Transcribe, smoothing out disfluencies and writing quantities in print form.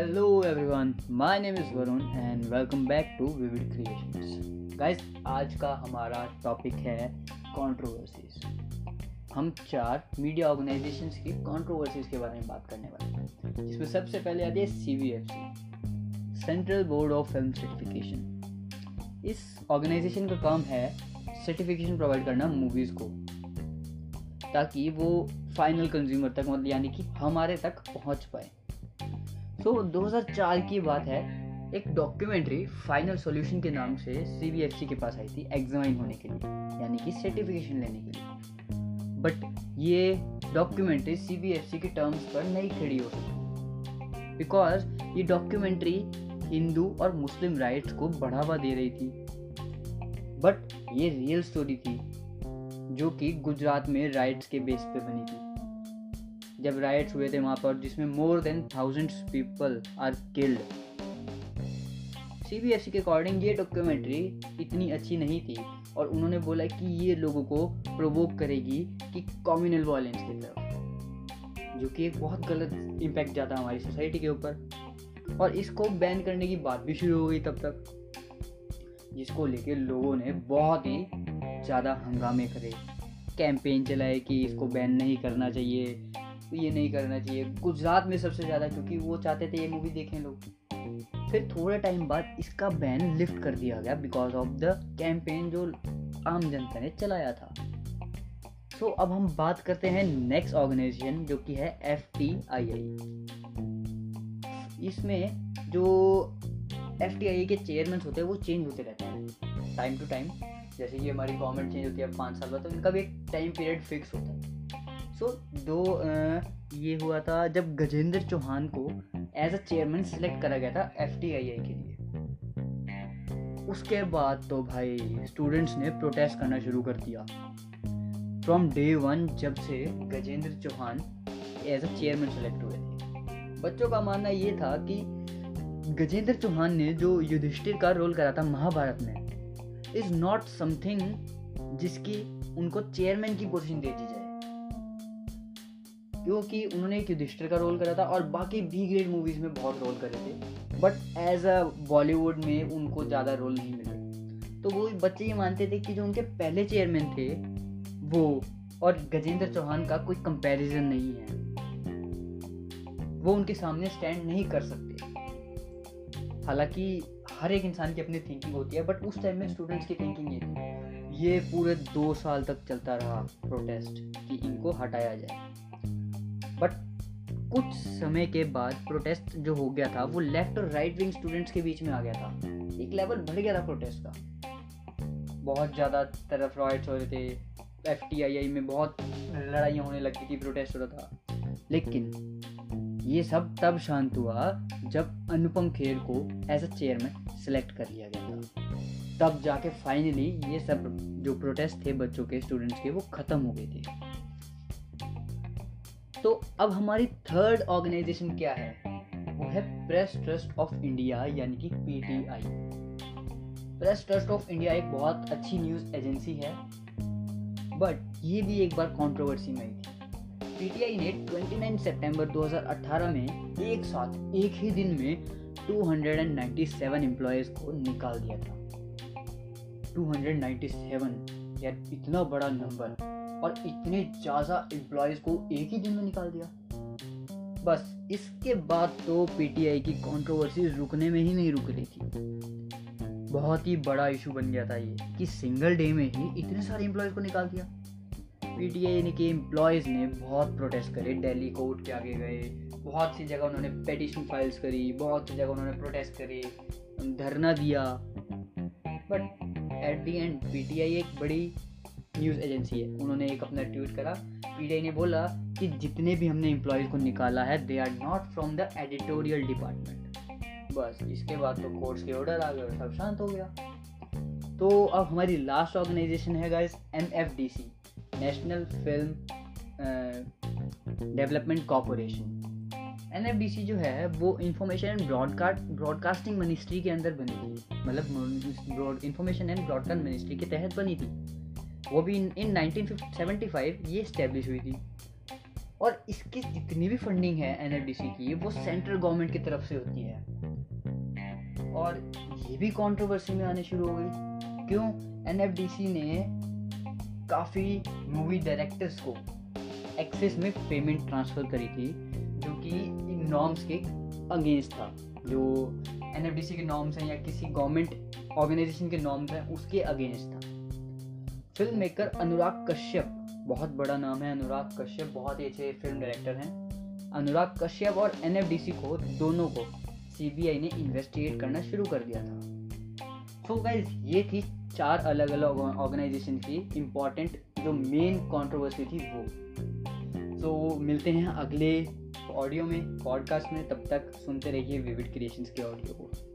Hello everyone, my name is Varun and welcome back to vivid creations. Guys, आज का हमारा topic है controversies. हम चार मीडिया ऑर्गेनाइजेशंस की कंट्रोवर्सीज के बारे में बात करने वाले हैं, जिसमें सबसे पहले आती है CBFC, central board of film certification. इस ऑर्गेनाइजेशन का काम है सर्टिफिकेशन प्रोवाइड करना मूवीज़ को, ताकि वो फाइनल कंज्यूमर तक, मतलब यानी कि हमारे तक पहुँच पाए। 2004 की बात है, एक डॉक्यूमेंट्री फाइनल सॉल्यूशन के नाम से CBFC के पास आई थी एग्जामिन होने के लिए, यानी कि सर्टिफिकेशन लेने के लिए। बट ये डॉक्यूमेंट्री CBFC के टर्म्स पर नहीं खड़ी हो सकती, बिकॉज ये डॉक्यूमेंट्री हिंदू और मुस्लिम राइट्स को बढ़ावा दे रही थी। बट ये रियल स्टोरी थी जो कि गुजरात में राइट्स के बेस पे बनी थी, जब राइट्स हुए थे वहाँ पर, जिसमें more than 1000 people are killed. CBFC के अकॉर्डिंग ये डॉक्यूमेंट्री इतनी अच्छी नहीं थी और उन्होंने बोला कि ये लोगों को प्रोवोक करेगी कि कॉम्युनल वायलेंस की तरफ, जो कि एक बहुत गलत इम्पैक्ट जाता है हमारी सोसाइटी के ऊपर। और इसको बैन करने की बात भी शुरू हो गई तब तक, जिसको लेके लोगों ने बहुत ही ज़्यादा हंगामे करे, कैंपेन चलाए कि इसको बैन नहीं करना चाहिए, ये नहीं करना चाहिए गुजरात में सबसे ज़्यादा, क्योंकि वो चाहते थे ये मूवी देखें लोग। फिर थोड़े टाइम बाद इसका बैन लिफ्ट कर दिया गया बिकॉज ऑफ द कैंपेन जो आम जनता ने चलाया था। सो अब हम बात करते हैं नेक्स्ट ऑर्गेनाइजेशन, जो कि है FTII। इसमें जो FTII के चेयरमैन होते हैं वो चेंज होते रहते हैं टाइम टू टाइम, जैसे कि हमारी गवर्नमेंट चेंज होती है 5 साल बाद, तो इनका भी एक टाइम पीरियड फिक्स होता है। ये हुआ था जब गजेंद्र चौहान को एज अ चेयरमैन सिलेक्ट करा गया था FTII के लिए। उसके बाद तो भाई स्टूडेंट्स ने प्रोटेस्ट करना शुरू कर दिया फ्रॉम day 1, जब से Gajendra Chauhan as a chairman select हुए थे। बच्चों का मानना ये था कि गजेंद्र चौहान ने जो युधिष्ठिर का रोल करा था महाभारत में, इज़ नॉट समथिंग जिसकी उनको चेयरमैन की पोजीशन दे दी जाए, क्योंकि उन्होंने एक युधिष्ठिर का रोल करा था और बाकी बी ग्रेड मूवीज़ में बहुत रोल करे थे, बट एज अ बॉलीवुड में उनको ज़्यादा रोल नहीं मिले। तो वो बच्चे ये मानते थे कि जो उनके पहले चेयरमैन थे वो और गजेंद्र चौहान का कोई कंपैरिजन नहीं है, वो उनके सामने स्टैंड नहीं कर सकते। हालांकि हर एक इंसान की अपनी थिंकिंग होती है, बट उस टाइम में स्टूडेंट्स की थिंकिंग ये थी। ये पूरे 2 साल तक चलता रहा प्रोटेस्ट कि इनको हटाया जाए, बट कुछ समय के बाद प्रोटेस्ट जो हो गया था वो लेफ्ट और राइट विंग स्टूडेंट्स के बीच में आ गया था, एक लेवल बढ़ गया था प्रोटेस्ट का। बहुत ज़्यादा तरफ राइट्स हो रहे थे, FTII में बहुत लड़ाइयाँ होने लगी थी, प्रोटेस्ट हो रहा था। लेकिन ये सब तब शांत हुआ जब अनुपम खेर को एज अ चेयरमैन सिलेक्ट कर लिया गया था, तब जाके फाइनली ये सब जो प्रोटेस्ट थे बच्चों के, स्टूडेंट्स के, वो ख़त्म हो गए थे। तो अब हमारी थर्ड ऑर्गेनाइजेशन क्या है, वो है प्रेस ट्रस्ट ऑफ इंडिया, यानी कि PTI। Press trust of India एक बहुत अच्छी न्यूज़ एजेंसी है, बट ये भी एक बार कंट्रोवर्सी में आई थी। PTI ने 29 सितंबर 2018 में एक साथ एक ही दिन में 297 एम्प्लॉयज़ को निकाल दिया था। 297 यार, इतना बड़ा नंबर और इतने ज़्यादा एम्प्लॉयज़ को एक ही दिन में निकाल दिया। बस इसके बाद तो PTI की कंट्रोवर्सी रुकने में ही नहीं रुक रही थी, बहुत ही बड़ा इशू बन गया था ये कि सिंगल डे में ही इतने सारे एम्प्लॉयज़ को निकाल दिया। PTI के एम्प्लॉयज़ ने बहुत प्रोटेस्ट करे, दिल्ली कोर्ट के आगे गए, बहुत सी जगह उन्होंने पेटिशन फाइल्स करी, बहुत सी जगह उन्होंने प्रोटेस्ट करे, धरना दिया। But at the end PTI एक बड़ी न्यूज़ एजेंसी है, उन्होंने एक अपना ट्वीट करा। PTI ने बोला कि जितने भी हमने एम्प्लॉयज़ को निकाला है, they are not from the editorial department. बस इसके बाद तो कोर्ट्स के ऑर्डर आ गए और सब शांत हो गया। तो अब हमारी लास्ट ऑर्गेनाइजेशन है guys NFDC, national film development corporation. NFDC जो है वो इंफॉर्मेशन एंड ब्रॉडकास्टिंग मिनिस्ट्री के अंदर बनी थी, मतलब इंफॉर्मेशन एंड ब्रॉडकास्ट मिनिस्ट्री के तहत बनी थी। वो भी इन 1975 ये इस्टेब्लिश हुई थी। और इसकी जितनी भी फंडिंग है एनएफडीसी की वो सेंट्रल गवर्नमेंट की तरफ से होती है। और ये भी कंट्रोवर्सी में आने शुरू हो गई, क्यों? एनएफडीसी ने काफ़ी मूवी डायरेक्टर्स को एक्सेस में पेमेंट ट्रांसफ़र करी थी जो कि नॉर्म्स के अगेंस्ट था। जो एनएफडीसी के नॉर्म्स हैं या किसी गवर्नमेंट ऑर्गेनाइजेशन के नॉर्म्स हैं उसके अगेंस्ट था। फिल्म मेकर अनुराग कश्यप, बहुत बड़ा नाम है अनुराग कश्यप, बहुत ही अच्छे फिल्म डायरेक्टर हैं। अनुराग कश्यप और एनएफडीसी को दोनों को सीबीआई ने इन्वेस्टिगेट करना शुरू कर दिया था। तो गाइस ये थी चार अलग अलग ऑर्गेनाइजेशन की इम्पॉर्टेंट जो मेन कंट्रोवर्सी थी वो। तो मिलते हैं अगले ऑडियो में, पॉडकास्ट में, तब तक सुनते रहिए विविड क्रिएशंस के ऑडियो को।